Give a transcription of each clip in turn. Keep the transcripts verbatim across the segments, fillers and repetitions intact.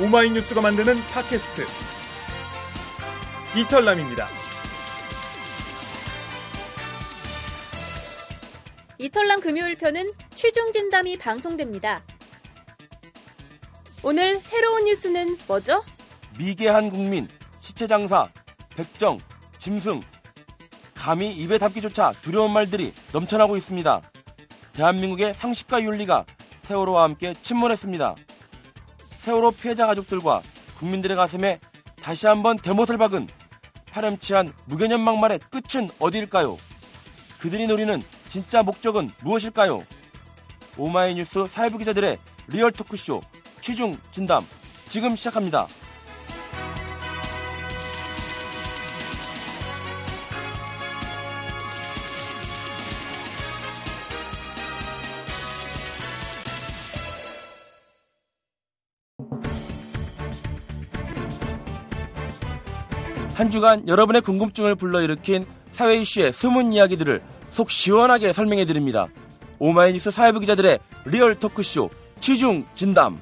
오마이뉴스가 만드는 팟캐스트 이털남입니다. 이털남 금요일편은 취중진담이 방송됩니다. 오늘 새로운 뉴스는 뭐죠? 미개한 국민, 시체장사, 백정, 짐승, 감히 입에 담기조차 두려운 말들이 넘쳐나고 있습니다. 대한민국의 상식과 윤리가 세월호와 함께 침몰했습니다. 세월호 피해자 가족들과 국민들의 가슴에 다시 한번 대못을 박은 파렴치한 무개념 막말의 끝은 어디일까요? 그들이 노리는 진짜 목적은 무엇일까요? 오마이뉴스 사회부 기자들의 리얼 토크쇼 취중 진담 지금 시작합니다. 한 주간 여러분의 궁금증을 불러일으킨 사회 이슈의 숨은 이야기들을 속 시원하게 설명해드립니다. 오마이뉴스 사회부 기자들의 리얼 토크쇼 취중 진담.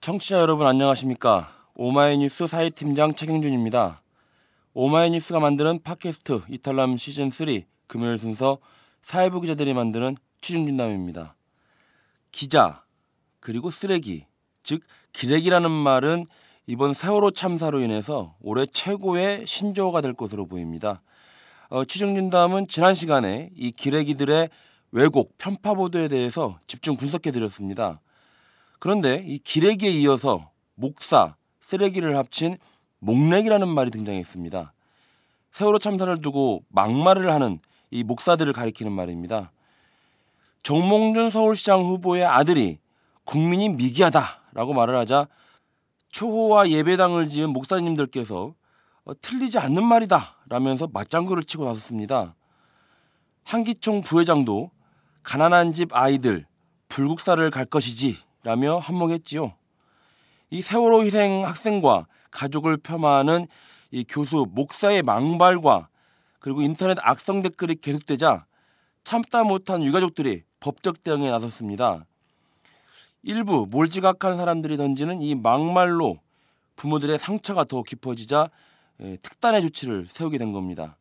청취자 여러분 안녕하십니까. 오마이뉴스 사회팀장 최경준입니다. 오마이뉴스가 만드는 팟캐스트 이탈람 시즌삼 금요일 순서 사회부 기자들이 만드는 취중진담입니다. 기자 그리고 쓰레기, 즉 기레기라는 말은 이번 세월호 참사로 인해서 올해 최고의 신조어가 될 것으로 보입니다. 어, 취중진담은 지난 시간에 이 기레기들의 왜곡, 편파 보도에 대해서 집중 분석해드렸습니다. 그런데 이 기레기에 이어서 목사, 쓰레기를 합친 목렉이라는 말이 등장했습니다. 세월호 참사를 두고 막말을 하는 이 목사들을 가리키는 말입니다. 정몽준 서울시장 후보의 아들이 국민이 미개하다라고 말을 하자 초호와 예배당을 지은 목사님들께서 어, 틀리지 않는 말이다 라면서 맞장구를 치고 나섰습니다. 한기총 부회장도 가난한 집 아이들 불국사를 갈 것이지 라며 한몫했지요. 이 세월호 희생 학생과 가족을 폄하하는 이 교수 목사의 망발과 그리고 인터넷 악성 댓글이 계속되자 참다 못한 유가족들이 법적 대응에 나섰습니다. 일부 몰지각한 사람들이 던지는 이 막말로 부모들의 상처가 더 깊어지자 특단의 조치를 세우게 된 겁니다.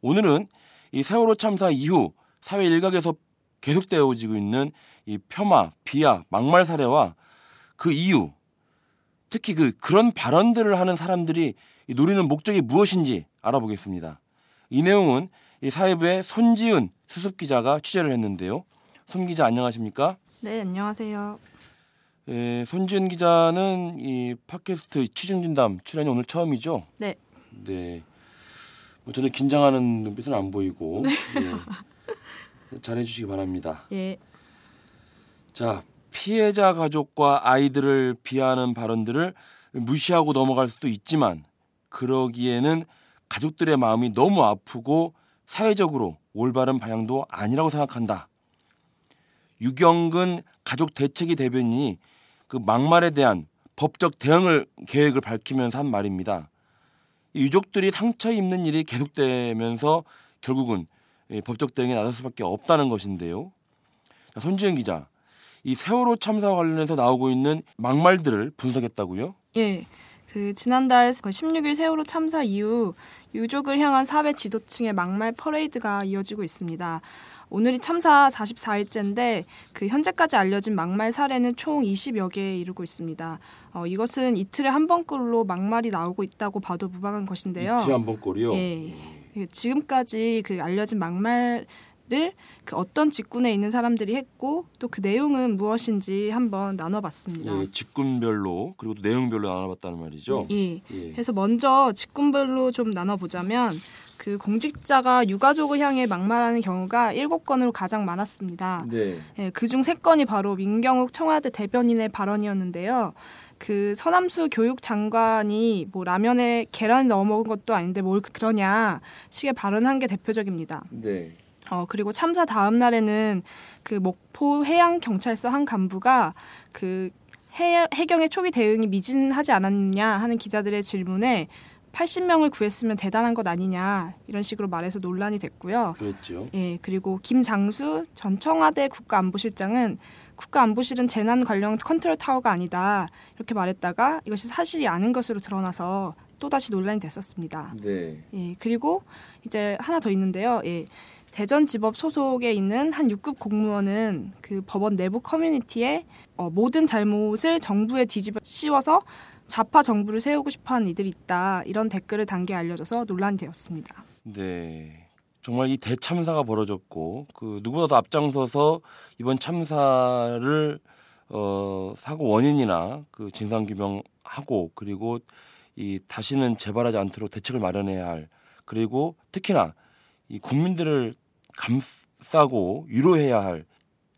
오늘은 이 세월호 참사 이후 사회 일각에서 계속되어 오지고 있는 이 폄하, 비하, 막말 사례와 그 이유, 특히 그 그런 발언들을 하는 사람들이 노리는 목적이 무엇인지 알아보겠습니다. 이 내용은 이 사회부의 손지은 수습기자가 취재를 했는데요. 손 기자 안녕하십니까? 네, 안녕하세요. 예, 손지은 기자는 이 팟캐스트 취중진담 출연이 오늘 처음이죠? 네. 네. 뭐 저는 긴장하는 눈빛은 안 보이고 네. 예, 잘해주시기 바랍니다. 예. 자, 피해자 가족과 아이들을 비하하는 발언들을 무시하고 넘어갈 수도 있지만 그러기에는 가족들의 마음이 너무 아프고 사회적으로 올바른 방향도 아니라고 생각한다. 유경근 가족 대책위 대변인이 그 막말에 대한 법적 대응을 계획을 밝히면서 한 말입니다. 유족들이 상처 입는 일이 계속되면서 결국은 법적 대응에 나설 수밖에 없다는 것인데요. 손지은 기자, 이 세월호 참사와 관련해서 나오고 있는 막말들을 분석했다고요? 예. 그 지난달 십육일 세월호 참사 이후 유족을 향한 사회 지도층의 막말 퍼레이드가 이어지고 있습니다. 오늘이 참사 사십사일째인데 그 현재까지 알려진 막말 사례는 총 이십여 개에 이르고 있습니다. 어, 이것은 이틀에 한 번꼴로 막말이 나오고 있다고 봐도 무방한 것인데요. 이틀에 한 번꼴이요? 예. 지금까지 그 알려진 막말을 그 어떤 직군에 있는 사람들이 했고 또 그 내용은 무엇인지 한번 나눠봤습니다. 예, 직군별로 그리고 또 내용별로 나눠봤다는 말이죠. 예. 예. 그래서 먼저 직군별로 좀 나눠보자면 그 공직자가 유가족을 향해 막말하는 경우가 일곱 건으로 가장 많았습니다. 네. 예, 그중 세 건이 바로 민경욱 청와대 대변인의 발언이었는데요. 그 서남수 교육 장관이 뭐 라면에 계란을 넣어 먹은 것도 아닌데 뭘 그러냐 식의 발언한 게 대표적입니다. 네. 어 그리고 참사 다음 날에는 그 목포 해양 경찰서 한 간부가 그 해, 해경의 초기 대응이 미진하지 않았냐 하는 기자들의 질문에 팔십 명을 구했으면 대단한 것 아니냐 이런 식으로 말해서 논란이 됐고요. 그랬죠. 예, 그리고 김장수 전 청와대 국가안보실장은 국가안보실은 재난 관련 컨트롤 타워가 아니다 이렇게 말했다가 이것이 사실이 아닌 것으로 드러나서 또다시 논란이 됐었습니다. 네. 예, 그리고 이제 하나 더 있는데요. 예, 대전지법 소속에 있는 한 육급 공무원은 그 법원 내부 커뮤니티에 어, 모든 잘못을 정부에 뒤집어 씌워서 좌파 정부를 세우고 싶어하는 이들이 있다. 이런 댓글을 단계 알려져서 논란이 되었습니다. 네, 정말 이 대참사가 벌어졌고 그 누구보다도 앞장서서 이번 참사를 어, 사고 원인이나 그 진상규명하고 그리고 이 다시는 재발하지 않도록 대책을 마련해야 할 그리고 특히나 이 국민들을 감싸고 위로해야 할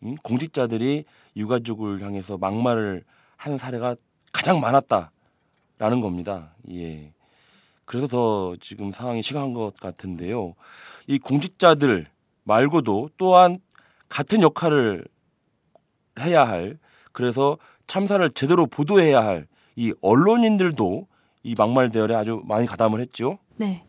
음? 공직자들이 유가족을 향해서 막말을 한 사례가 가장 많았다라는 겁니다. 예. 그래서 더 지금 상황이 심각한 것 같은데요. 이 공직자들 말고도 또한 같은 역할을 해야 할 그래서 참사를 제대로 보도해야 할 이 언론인들도 이 막말 대열에 아주 많이 가담을 했죠. 네.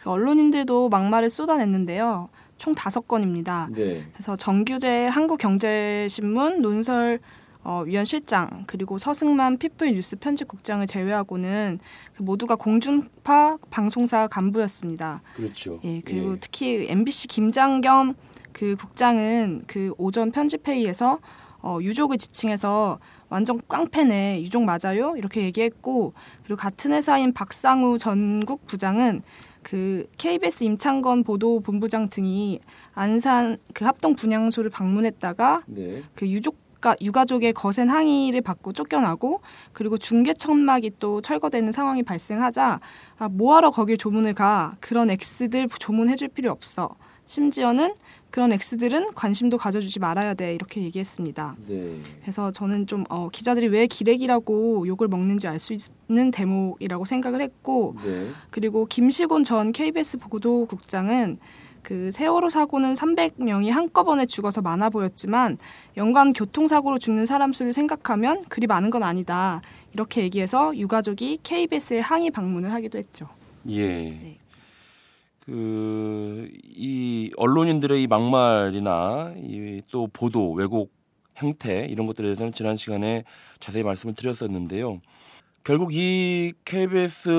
그 언론인들도 막말을 쏟아냈는데요. 총 다섯 건입니다. 네. 그래서 정규재 한국경제신문 논설 어, 위원 실장 그리고 서승만 피플 뉴스 편집국장을 제외하고는 모두가 공중파 방송사 간부였습니다. 그렇죠. 예, 그리고 예. 특히 엠비씨 김장겸 그 국장은 그 오전 편집회의에서 어, 유족을 지칭해서 완전 깡패네 유족 맞아요 이렇게 얘기했고 그리고 같은 회사인 박상우 전국 부장은 그 케이비에스 임창건 보도 본부장 등이 안산 그 합동 분향소를 방문했다가 네. 그 유족 유가족의 거센 항의를 받고 쫓겨나고 그리고 중계 천막이 또 철거되는 상황이 발생하자 아, 뭐하러 거길 조문을 가 그런 X들 조문해줄 필요 없어 심지어는 그런 X들은 관심도 가져주지 말아야 돼 이렇게 얘기했습니다. 네. 그래서 저는 좀 어, 기자들이 왜 기레기라고 욕을 먹는지 알 수 있는 대목이라고 생각을 했고 네. 그리고 김시곤 전 케이비에스 보도국장은 그 세월호 사고는 삼백 명이 한꺼번에 죽어서 많아 보였지만 연간 교통사고로 죽는 사람 수를 생각하면 그리 많은 건 아니다. 이렇게 얘기해서 유가족이 케이비에스에 항의 방문을 하기도 했죠. 예. 네. 그 이 언론인들의 이 막말이나 이 또 보도 왜곡 행태 이런 것들에 대해서는 지난 시간에 자세히 말씀을 드렸었는데요. 결국 이 케이비에스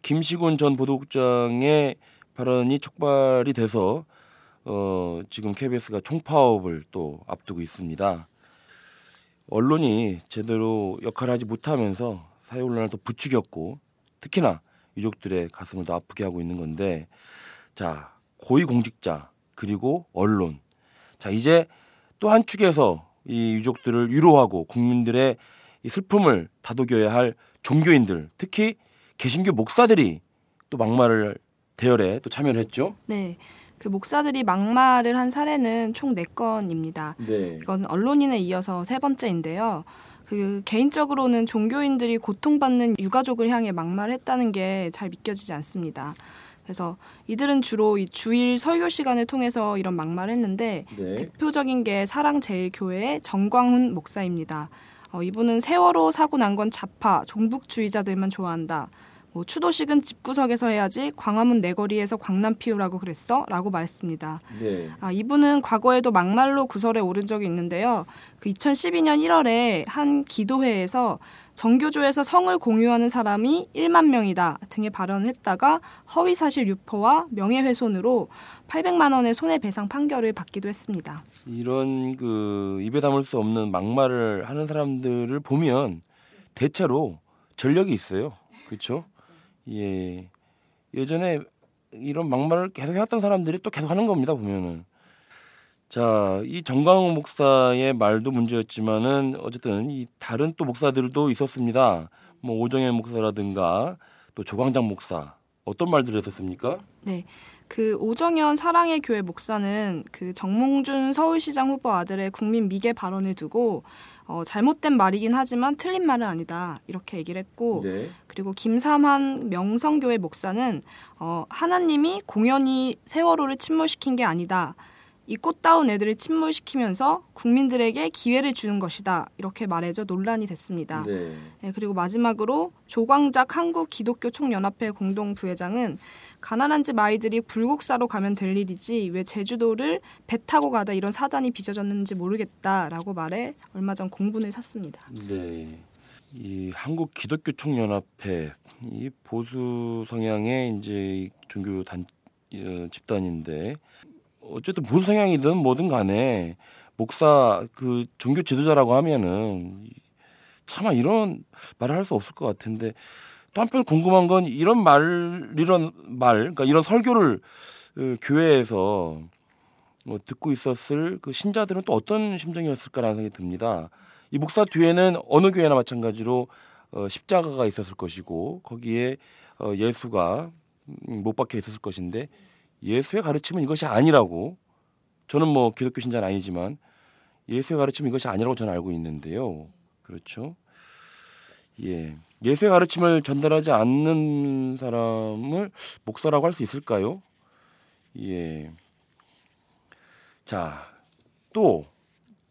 김시곤 전 보도국장의 발언이 촉발이 돼서 어, 지금 케이비에스가 총파업을 또 앞두고 있습니다. 언론이 제대로 역할을 하지 못하면서 사회 혼란을 더 부추겼고 특히나 유족들의 가슴을 더 아프게 하고 있는 건데 자 고위공직자 그리고 언론 자 이제 또 한 축에서 이 유족들을 위로하고 국민들의 이 슬픔을 다독여야 할 종교인들 특히 개신교 목사들이 또 막말을 대열에 또 참여를 했죠. 네. 그 목사들이 막말을 한 사례는 총 네 건입니다. 네. 이건 언론인에 이어서 세 번째인데요. 그 개인적으로는 종교인들이 고통받는 유가족을 향해 막말을 했다는 게 잘 믿겨지지 않습니다. 그래서 이들은 주로 이 주일 설교 시간을 통해서 이런 막말을 했는데 네. 대표적인 게 사랑제일교회의 정광훈 목사입니다. 어, 이분은 세월호 사고 난 건 좌파, 종북주의자들만 좋아한다. 뭐 추도식은 집구석에서 해야지 광화문 내거리에서 광란 피우라고 그랬어? 라고 말했습니다. 네. 아, 이분은 과거에도 막말로 구설에 오른 적이 있는데요. 그 이천십이 년 일월에 한 기도회에서 정교조에서 성을 공유하는 사람이 일만 명이다 등의 발언을 했다가 허위사실 유포와 명예훼손으로 팔백만 원의 손해배상 판결을 받기도 했습니다. 이런 그 입에 담을 수 없는 막말을 하는 사람들을 보면 대체로 전력이 있어요. 그렇죠? 예, 예전에 이런 막말을 계속 해왔던 사람들이 또 계속 하는 겁니다 보면은. 자, 이 정광훈 목사의 말도 문제였지만은 어쨌든 이 다른 또 목사들도 있었습니다. 뭐 오정현 목사라든가 또 조광작 목사 어떤 말들을 했었습니까? 네, 그 오정현 사랑의 교회 목사는 그 정몽준 서울시장 후보 아들의 국민 미개 발언을 두고. 어, 잘못된 말이긴 하지만 틀린 말은 아니다 이렇게 얘기를 했고 네. 그리고 김삼환 명성교회 목사는 어, 하나님이 공연히 세월호를 침몰시킨 게 아니다 이 꽃다운 애들을 침몰시키면서 국민들에게 기회를 주는 것이다. 이렇게 말해져 논란이 됐습니다. 네. 네, 그리고 마지막으로 조광작 한국기독교총연합회 공동부회장은 가난한 집 아이들이 불국사로 가면 될 일이지 왜 제주도를 배 타고 가다 이런 사단이 빚어졌는지 모르겠다라고 말해 얼마 전 공분을 샀습니다. 네, 이 한국기독교총연합회 이 보수 성향의 이제 종교 단 어, 집단인데 어쨌든 보수 성향이든 뭐든 간에 목사 그 종교 지도자라고 하면은 차마 이런 말을 할 수 없을 것 같은데. 또 한편 궁금한 건 이런 말, 이런 말, 그러니까 이런 설교를 그 교회에서 뭐 듣고 있었을 그 신자들은 또 어떤 심정이었을까라는 생각이 듭니다. 이 목사 뒤에는 어느 교회나 마찬가지로 어, 십자가가 있었을 것이고 거기에 어, 예수가 못 박혀 있었을 것인데 예수의 가르침은 이것이 아니라고, 저는 뭐 기독교 신자는 아니지만 예수의 가르침은 이것이 아니라고 저는 알고 있는데요. 그렇죠? 예. 예수의 가르침을 전달하지 않는 사람을 목사라고 할 수 있을까요? 예. 자, 또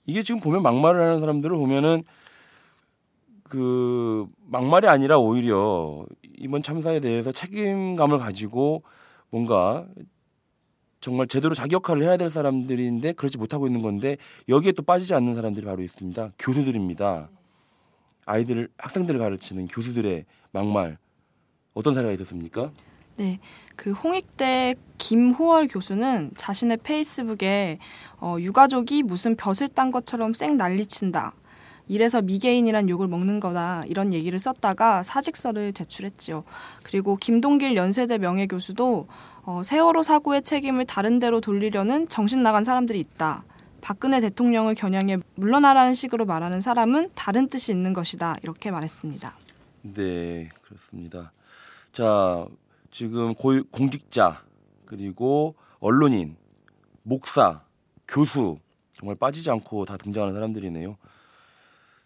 이게 지금 보면 막말을 하는 사람들을 보면은 그 막말이 아니라 오히려 이번 참사에 대해서 책임감을 가지고 뭔가 정말 제대로 자기 역할을 해야 될 사람들인데 그렇지 못하고 있는 건데, 여기에 또 빠지지 않는 사람들이 바로 있습니다. 교수들입니다. 아이들, 학생들을 가르치는 교수들의 막말, 어떤 사례가 있었습니까? 네, 그 홍익대 김호월 교수는 자신의 페이스북에 어, 유가족이 무슨 벼슬 딴 것처럼 쌩 난리친다, 이래서 미개인이란 욕을 먹는 거다, 이런 얘기를 썼다가 사직서를 제출했지요. 그리고 김동길 연세대 명예교수도 어, 세월호 사고의 책임을 다른 데로 돌리려는 정신 나간 사람들이 있다, 박근혜 대통령을 겨냥해 물러나라는 식으로 말하는 사람은 다른 뜻이 있는 것이다, 이렇게 말했습니다. 네, 그렇습니다. 자, 지금 고, 공직자 그리고 언론인, 목사, 교수 정말 빠지지 않고 다 등장하는 사람들이네요.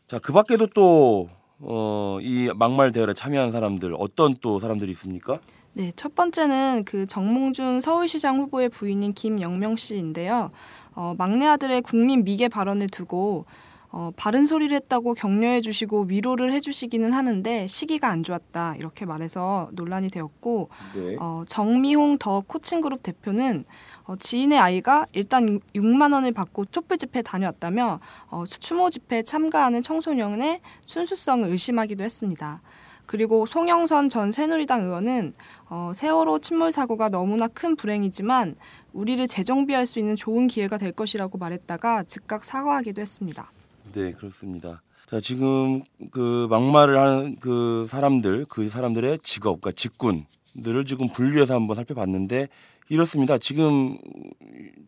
자, 그 밖에도 또 어, 이 막말 대열에 참여한 사람들, 어떤 또 사람들이 있습니까? 네, 첫 번째는 그 정몽준 서울시장 후보의 부인인 김영명 씨인데요. 어, 막내 아들의 국민 미개 발언을 두고 어, 바른 소리를 했다고 격려해 주시고 위로를 해 주시기는 하는데 시기가 안 좋았다, 이렇게 말해서 논란이 되었고, 네. 어, 정미홍 더 코칭그룹 대표는 어, 지인의 아이가 일단 육만 원을 받고 촛불집회 다녀왔다며 어, 추모집회에 참가하는 청소년의 순수성을 의심하기도 했습니다. 그리고 송영선 전 새누리당 의원은 어, 세월호 침몰 사고가 너무나 큰 불행이지만 우리를 재정비할 수 있는 좋은 기회가 될 것이라고 말했다가 즉각 사과하기도 했습니다. 네, 그렇습니다. 자, 지금 그 막말을 하는 그 사람들, 그 사람들의 직업, 그러니까 직군들을 지금 분류해서 한번 살펴봤는데 이렇습니다. 지금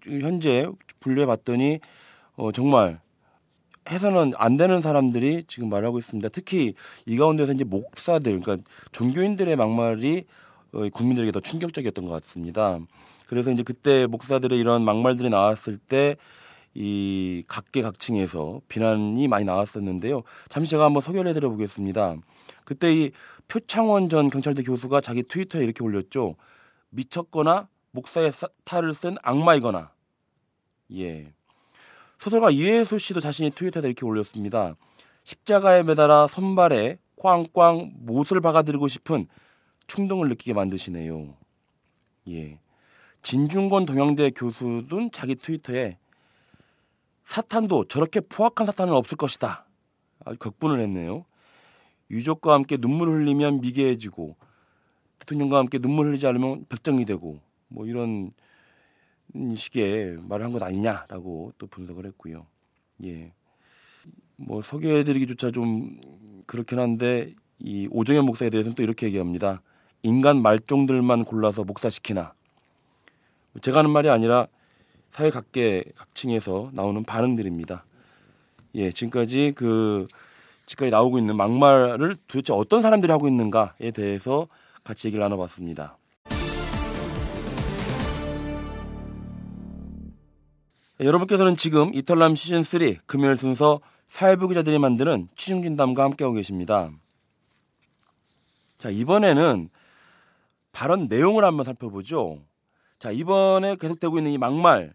현재 분류해봤더니 어, 정말 해서는 안 되는 사람들이 지금 말하고 있습니다. 특히 이 가운데서 이제 목사들, 그러니까 종교인들의 막말이 어, 국민들에게 더 충격적이었던 것 같습니다. 그래서 이제 그때 목사들의 이런 막말들이 나왔을 때 이 각계각층에서 비난이 많이 나왔었는데요. 잠시 제가 한번 소개를 해드려 보겠습니다. 그때 이 표창원 전 경찰대 교수가 자기 트위터에 이렇게 올렸죠. 미쳤거나 목사의 탈을 쓴 악마이거나. 예. 소설가 이혜수 씨도 자신이 트위터에 이렇게 올렸습니다. 십자가에 매달아 선발에 꽝꽝 못을 박아드리고 싶은 충동을 느끼게 만드시네요. 예. 진중권 동양대 교수는 자기 트위터에 사탄도 저렇게 포악한 사탄은 없을 것이다, 아주 격분을 했네요. 유족과 함께 눈물 흘리면 미개해지고 대통령과 함께 눈물 흘리지 않으면 백정이 되고 뭐 이런 식의 말을 한 것 아니냐라고 또 분석을 했고요. 예, 뭐 소개해드리기조차 좀 그렇긴 한데 이 오정현 목사에 대해서는 또 이렇게 얘기합니다. 인간 말종들만 골라서 목사시키나. 제가 하는 말이 아니라 사회 각계 각층에서 나오는 반응들입니다. 예, 지금까지 그 지금까지 나오고 있는 막말을 도대체 어떤 사람들이 하고 있는가에 대해서 같이 얘기를 나눠봤습니다. 여러분께서는 지금 이털남 시즌삼 금요일 순서 사회부 기자들이 만드는 취중진담과 함께하고 계십니다. 자, 이번에는 발언 내용을 한번 살펴보죠. 자, 이번에 계속되고 있는 이 막말,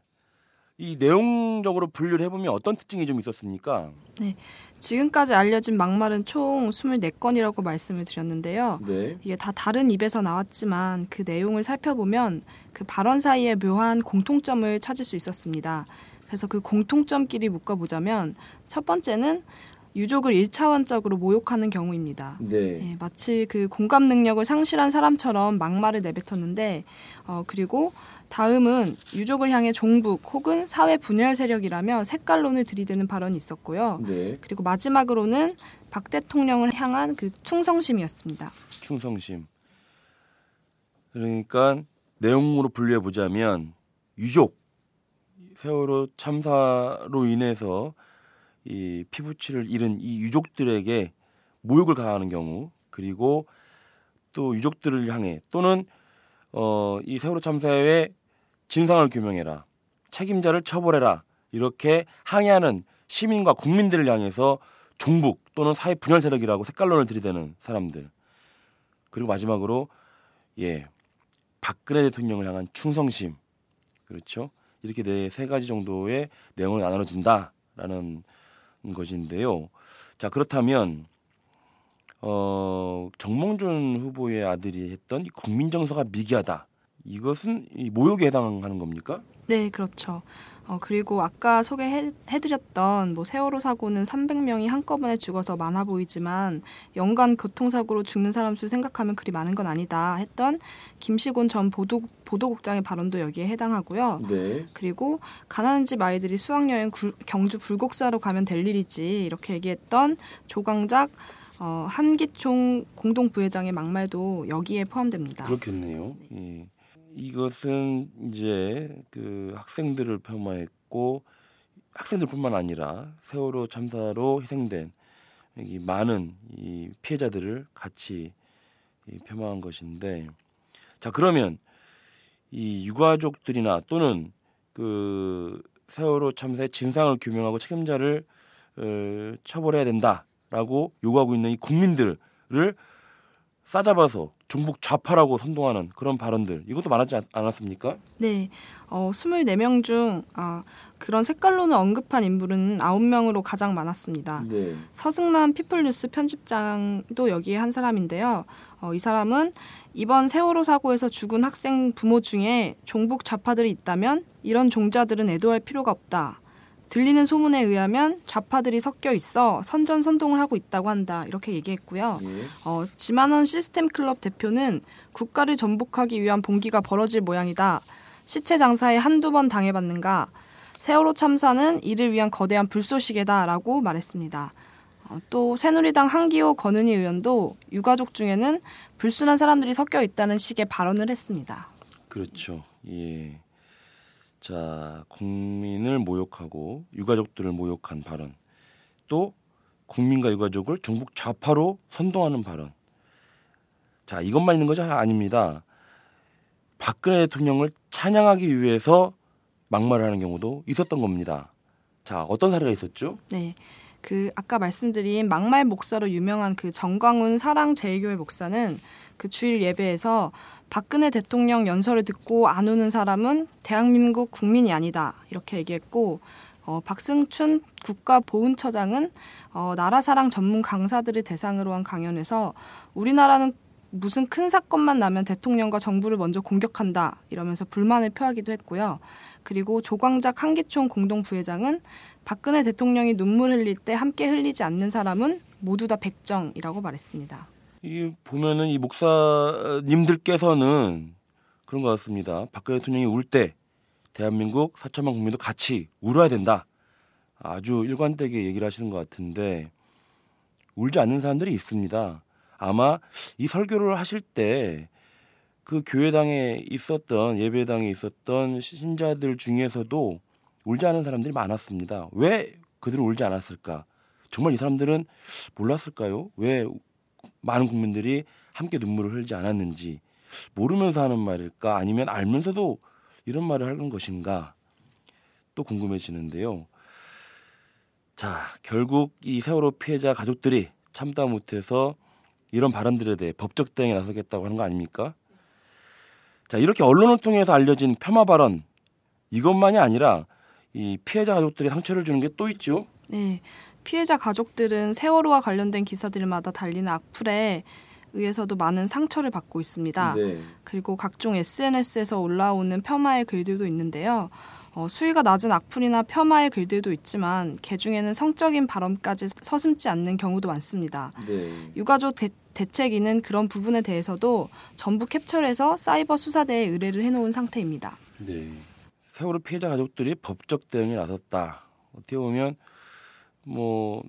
이 내용적으로 분류를 해보면 어떤 특징이 좀 있었습니까? 네, 지금까지 알려진 막말은 총 이십사 건이라고 말씀을 드렸는데요. 네. 이게 다 다른 입에서 나왔지만 그 내용을 살펴보면 그 발언 사이에 묘한 공통점을 찾을 수 있었습니다. 그래서 그 공통점끼리 묶어보자면 첫 번째는 유족을 일차원적으로 모욕하는 경우입니다. 네. 네, 마치 그 공감 능력을 상실한 사람처럼 막말을 내뱉었는데 어, 그리고 다음은 유족을 향해 종북 혹은 사회 분열 세력이라며 색깔론을 들이대는 발언이 있었고요. 네. 그리고 마지막으로는 박 대통령을 향한 그 충성심이었습니다. 충성심. 그러니까 내용으로 분류해보자면 유족, 세월호 참사로 인해서 이 피부치를 잃은 이 유족들에게 모욕을 가하는 경우, 그리고 또 유족들을 향해 또는 어, 이 세월호 참사의 진상을 규명해라, 책임자를 처벌해라, 이렇게 항의하는 시민과 국민들을 향해서 종북 또는 사회 분열 세력이라고 색깔론을 들이대는 사람들, 그리고 마지막으로 예 박근혜 대통령을 향한 충성심, 그렇죠? 이렇게 네 세 가지 정도의 내용을 나눠진다라는 것인데요. 자, 그렇다면 어, 정몽준 후보의 아들이 했던 국민 정서가 미개하다, 이것은 모욕에 해당하는 겁니까? 네, 그렇죠. 어, 그리고 아까 소개해드렸던 뭐 세월호 사고는 삼백 명이 한꺼번에 죽어서 많아 보이지만 연간 교통사고로 죽는 사람 수 생각하면 그리 많은 건 아니다 했던 김시곤 전 보도, 보도국장의 발언도 여기에 해당하고요. 네. 그리고 가난한 집 아이들이 수학여행 구, 경주 불국사로 가면 될 일이지 이렇게 얘기했던 조광작 어, 한기총 공동부회장의 막말도 여기에 포함됩니다. 그렇겠네요. 네. 예. 이것은 이제 그 학생들을 폄하했고 학생들뿐만 아니라 세월호 참사로 희생된 이 많은 이 피해자들을 같이 이 폄하한 것인데, 자 그러면 이 유가족들이나 또는 그 세월호 참사의 진상을 규명하고 책임자를 어, 처벌해야 된다라고 요구하고 있는 이 국민들을 싸잡아서 중북 좌파라고 선동하는 그런 발언들, 이것도 많았지 않았습니까? 네. 어, 이십사 명 중 아, 그런 색깔론을 언급한 인물은 아홉 명으로 가장 많았습니다. 네. 서승만 피플뉴스 편집장도 여기에 한 사람인데요. 어, 이 사람은 이번 세월호 사고에서 죽은 학생 부모 중에 종북 좌파들이 있다면 이런 종자들은 애도할 필요가 없다. 들리는 소문에 의하면 좌파들이 섞여 있어 선전선동을 하고 있다고 한다, 이렇게 얘기했고요. 네. 어, 지만원 시스템클럽 대표는 국가를 전복하기 위한 봉기가 벌어질 모양이다. 시체 장사에 한두 번 당해봤는가. 세월호 참사는 이를 위한 거대한 불쏘시개다라고 말했습니다. 어, 또 새누리당 한기호 권은희 의원도 유가족 중에는 불순한 사람들이 섞여 있다는 식의 발언을 했습니다. 그렇죠. 예. 자, 국민을 모욕하고 유가족들을 모욕한 발언, 또 국민과 유가족을 중북 좌파로 선동하는 발언. 자, 이것만 있는 것이 아닙니다. 박근혜 대통령을 찬양하기 위해서 막말을 하는 경우도 있었던 겁니다. 자, 어떤 사례가 있었죠? 네. 그 아까 말씀드린 막말 목사로 유명한 그 정광훈 사랑제일교회 목사는 그 주일 예배에서 박근혜 대통령 연설을 듣고 안 우는 사람은 대한민국 국민이 아니다, 이렇게 얘기했고 어, 박승춘 국가보훈처장은 어, 나라사랑 전문 강사들을 대상으로 한 강연에서 우리나라는 무슨 큰 사건만 나면 대통령과 정부를 먼저 공격한다, 이러면서 불만을 표하기도 했고요. 그리고 조광작 한기총 공동부회장은 박근혜 대통령이 눈물 흘릴 때 함께 흘리지 않는 사람은 모두 다 백정이라고 말했습니다. 이 보면은 이 목사님들께서는 그런 것 같습니다. 박근혜 대통령이 울 때 대한민국 사천만 국민도 같이 울어야 된다, 아주 일관되게 얘기를 하시는 것 같은데 울지 않는 사람들이 있습니다. 아마 이 설교를 하실 때 그 교회당에 있었던, 예배당에 있었던 신자들 중에서도 울지 않은 사람들이 많았습니다. 왜 그들은 울지 않았을까? 정말 이 사람들은 몰랐을까요? 왜 많은 국민들이 함께 눈물을 흘리지 않았는지, 모르면서 하는 말일까? 아니면 알면서도 이런 말을 하는 것인가? 또 궁금해지는데요. 자, 결국 이 세월호 피해자 가족들이 참다 못해서 이런 발언들에 대해 법적 대응에 나서겠다고 하는 거 아닙니까? 자, 이렇게 언론을 통해서 알려진 폄하 발언, 이것만이 아니라 이 피해자 가족들이 상처를 주는 게 또 있죠. 네, 피해자 가족들은 세월호와 관련된 기사들마다 달리는 악플에 의해서도 많은 상처를 받고 있습니다. 네. 그리고 각종 에스엔에스에서 올라오는 폄하의 글들도 있는데요. 어, 수위가 낮은 악플이나 폄하의 글들도 있지만 개중에는 성적인 발언까지 서슴지 않는 경우도 많습니다. 네. 유가족 대, 대책위는 그런 부분에 대해서도 전부 캡처를 해서 사이버 수사대에 의뢰를 해놓은 상태입니다. 네. 세월호 피해자 가족들이 법적 대응에 나섰다. 어떻게 보면 뭐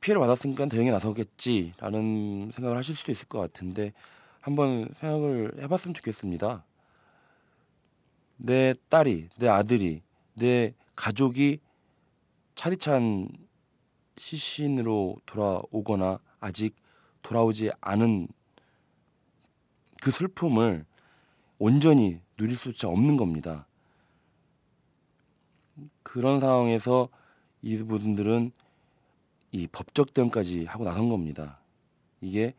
피해를 받았으니까 대응에 나서겠지라는 생각을 하실 수도 있을 것 같은데 한번 생각을 해봤으면 좋겠습니다. 내 딸이, 내 아들이, 내 가족이 차디찬 시신으로 돌아오거나 아직 돌아오지 않은 그 슬픔을 온전히 누릴 수조차 없는 겁니다. 그런 상황에서 이분들은 이 법적 대응까지 하고 나선 겁니다. 이게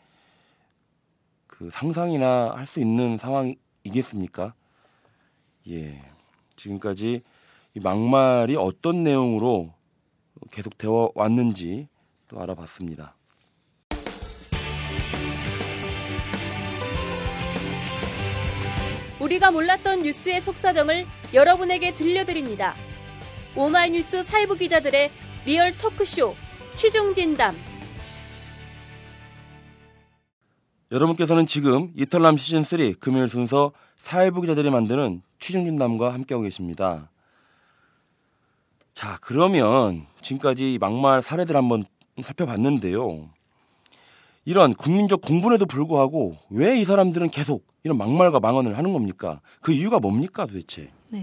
그 상상이나 할 수 있는 상황이겠습니까? 예, 지금까지 이 막말이 어떤 내용으로 계속 되어 왔는지 또 알아봤습니다. 우리가 몰랐던 뉴스의 속사정을 여러분에게 들려드립니다. 오마이뉴스 사회부 기자들의 리얼 토크쇼 취중진담. 여러분께서는 지금 이털남 시즌삼 금요일 순서 사회부 기자들이 만드는 취중진담과 함께하고 계십니다. 자, 그러면 지금까지 막말 사례들 한번 살펴봤는데요. 이런 국민적 공분에도 불구하고 왜 이 사람들은 계속 이런 막말과 망언을 하는 겁니까? 그 이유가 뭡니까 도대체? 네,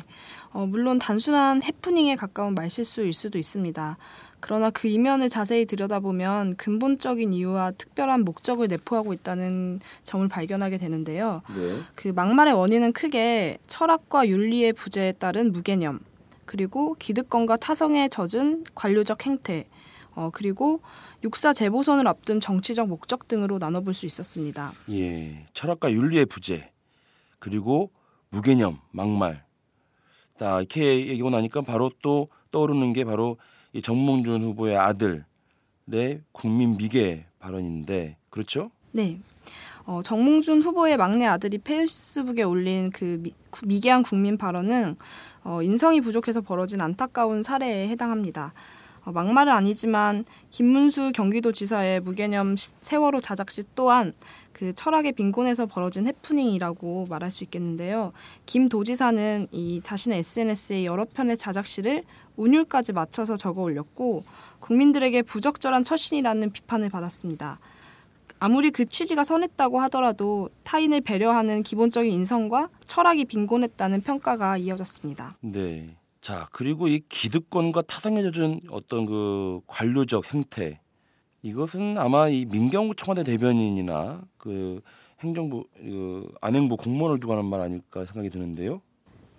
어, 물론 단순한 해프닝에 가까운 말실수일 수도 있습니다. 그러나 그 이면을 자세히 들여다보면 근본적인 이유와 특별한 목적을 내포하고 있다는 점을 발견하게 되는데요. 네. 그 막말의 원인은 크게 철학과 윤리의 부재에 따른 무개념, 그리고 기득권과 타성에 젖은 관료적 행태, 어, 그리고 육사 재보선을 앞둔 정치적 목적 등으로 나눠볼 수 있었습니다. 예, 철학과 윤리의 부재, 그리고 무개념, 막말. 딱 이렇게 얘기하고 나니까 바로 또 떠오르는 게 바로 이 정몽준 후보의 아들의 국민 미개 발언인데 그렇죠? 네. 어, 정몽준 후보의 막내 아들이 페이스북에 올린 그 미, 미개한 국민 발언은 어, 인성이 부족해서 벌어진 안타까운 사례에 해당합니다. 어, 막말은 아니지만 김문수 경기도지사의 무개념 시, 세월호 자작시 또한 그 철학의 빈곤에서 벌어진 해프닝이라고 말할 수 있겠는데요. 김 도지사는 이 자신의 에스엔에스에 여러 편의 자작시를 운율까지 맞춰서 적어 올렸고 국민들에게 부적절한 처신이라는 비판을 받았습니다. 아무리 그 취지가 선했다고 하더라도 타인을 배려하는 기본적인 인성과 철학이 빈곤했다는 평가가 이어졌습니다. 네. 자, 그리고 이 기득권과 타성에 젖은 어떤 그 관료적 행태, 이것은 아마 이 민경욱 청와대 대변인이나 그 행정부 그 안행부 공무원을 두고 하는 말 아닐까 생각이 드는데요.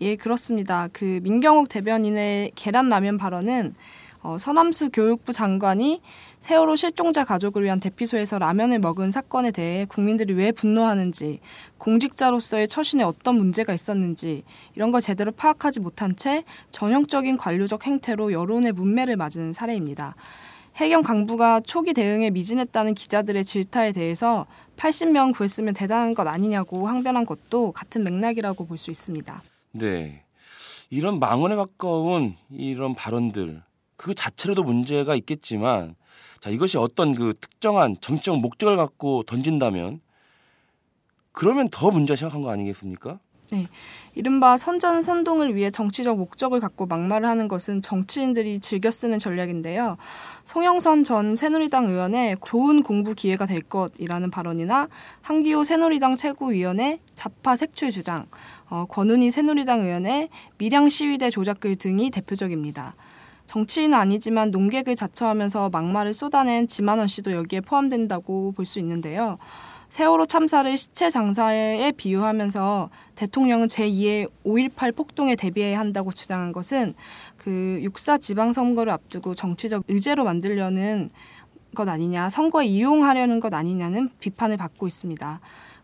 예, 그렇습니다. 그 민경욱 대변인의 계란라면 발언은 어, 서남수 교육부 장관이 세월호 실종자 가족을 위한 대피소에서 라면을 먹은 사건에 대해 국민들이 왜 분노하는지, 공직자로서의 처신에 어떤 문제가 있었는지 이런 걸 제대로 파악하지 못한 채 전형적인 관료적 행태로 여론의 문매를 맞은 사례입니다. 해경 강부가 초기 대응에 미진했다는 기자들의 질타에 대해서 팔십 명 구했으면 대단한 것 아니냐고 항변한 것도 같은 맥락이라고 볼 수 있습니다. 네, 이런 망언에 가까운 이런 발언들 그 자체로도 문제가 있겠지만 자, 이것이 어떤 그 특정한 정치적 목적을 갖고 던진다면 그러면 더 문제가 심각한 거 아니겠습니까? 네, 이른바 선전선동을 위해 정치적 목적을 갖고 막말을 하는 것은 정치인들이 즐겨 쓰는 전략인데요. 송영선 전 새누리당 의원의 좋은 공부 기회가 될 것이라는 발언이나 한기호 새누리당 최고위원의 좌파 색출 주장, 어, 권은희 새누리당 의원의 밀양 시위대 조작글 등이 대표적입니다. 정치인은 아니지만 농객을 자처하면서 막말을 쏟아낸 지만원 씨도 여기에 포함된다고 볼 수 있는데요. 세월호 참사를 시체 장사에 비유하면서 대통령은 제이의 오일팔 폭동에 대비해야 한다고 주장한 것은 그 육사 지방선거를 앞두고 정치적 의제로 만들려는 것 아니냐, 선거에 이용하려는 것 아니냐는 비판을 받고 있습니다.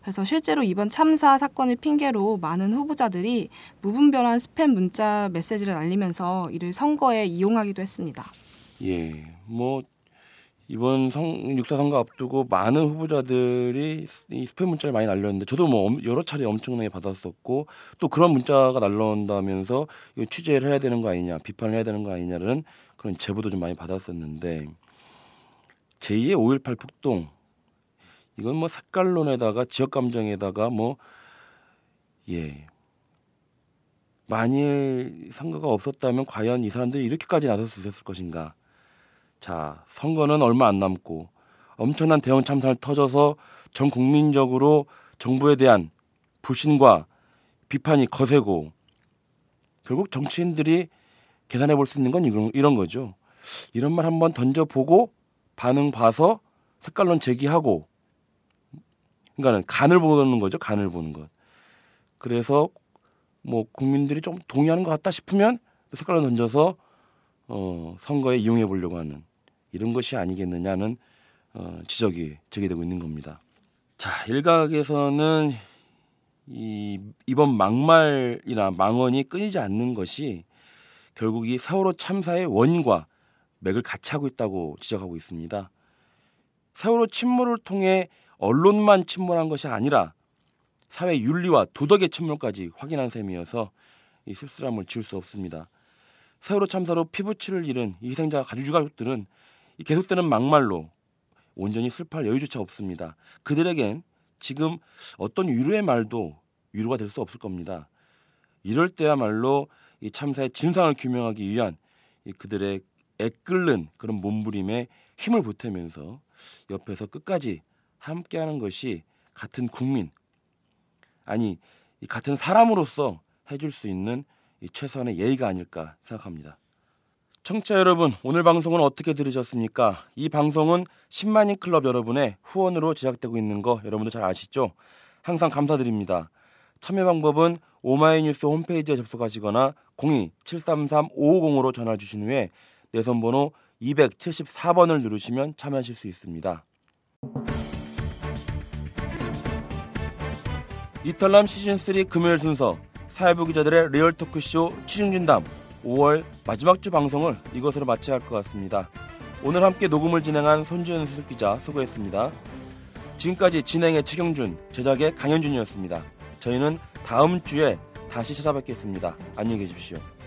그래서 실제로 이번 참사 사건을 핑계로 많은 후보자들이 무분별한 스팸 문자 메시지를 날리면서 이를 선거에 이용하기도 했습니다. 예, 뭐 이번 육사 선거 앞두고 많은 후보자들이 이 스팸 문자를 많이 날렸는데 저도 뭐 여러 차례 엄청나게 받았었고 또 그런 문자가 날라온다면서 취재를 해야 되는 거 아니냐, 비판을 해야 되는 거 아니냐는 그런 제보도 좀 많이 받았었는데 제이의 오일팔 폭동 이건 뭐 색깔론에다가 지역 감정에다가 뭐 예 만일 선거가 없었다면 과연 이 사람들이 이렇게까지 나설 수 있었을 것인가? 자, 선거는 얼마 안 남고 엄청난 대형 참사를 터져서 전 국민적으로 정부에 대한 불신과 비판이 거세고 결국 정치인들이 계산해 볼 수 있는 건 이런, 이런 거죠. 이런 말 한번 던져보고 반응 봐서 색깔론 제기하고 그러니까 간을 보는 거죠. 간을 보는 것. 그래서 뭐 국민들이 좀 동의하는 것 같다 싶으면 색깔론 던져서 어, 선거에 이용해 보려고 하는 이런 것이 아니겠느냐는 어, 지적이 제기되고 있는 겁니다. 자, 일각에서는 이, 이번 막말이나 망언이 끊이지 않는 것이 결국 이 세월호 참사의 원인과 맥을 같이 하고 있다고 지적하고 있습니다. 세월호 침몰을 통해 언론만 침몰한 것이 아니라 사회 윤리와 도덕의 침몰까지 확인한 셈이어서 이 씁쓸함을 지울 수 없습니다. 세월호 참사로 피부치를 잃은 이 희생자 가족들은 이 계속되는 막말로 온전히 슬퍼할 여유조차 없습니다. 그들에겐 지금 어떤 위로의 말도 위로가 될 수 없을 겁니다. 이럴 때야말로 이 참사의 진상을 규명하기 위한 이 그들의 애끓는 그런 몸부림에 힘을 보태면서 옆에서 끝까지 함께하는 것이 같은 국민 아니 이 같은 사람으로서 해줄 수 있는 이 최소한의 예의가 아닐까 생각합니다. 청취자 여러분, 오늘 방송은 어떻게 들으셨습니까? 이 방송은 십만인 클럽 여러분의 후원으로 제작되고 있는 거 여러분도 잘 아시죠? 항상 감사드립니다. 참여 방법은 오마이뉴스 홈페이지에 접속하시거나 공이 칠삼삼 오오공으로 전화 주신 후에 내선번호 이백칠십사 번을 누르시면 참여하실 수 있습니다. 이털남 시즌삼 금요일 순서 사회부 기자들의 리얼 토크쇼 취중진담 오월 마지막 주 방송을 이것으로 마쳐야 할 것 같습니다. 오늘 함께 녹음을 진행한 손지은 수석기자 수고했습니다. 지금까지 진행의 최경준, 제작의 강현준이었습니다. 저희는 다음 주에 다시 찾아뵙겠습니다. 안녕히 계십시오.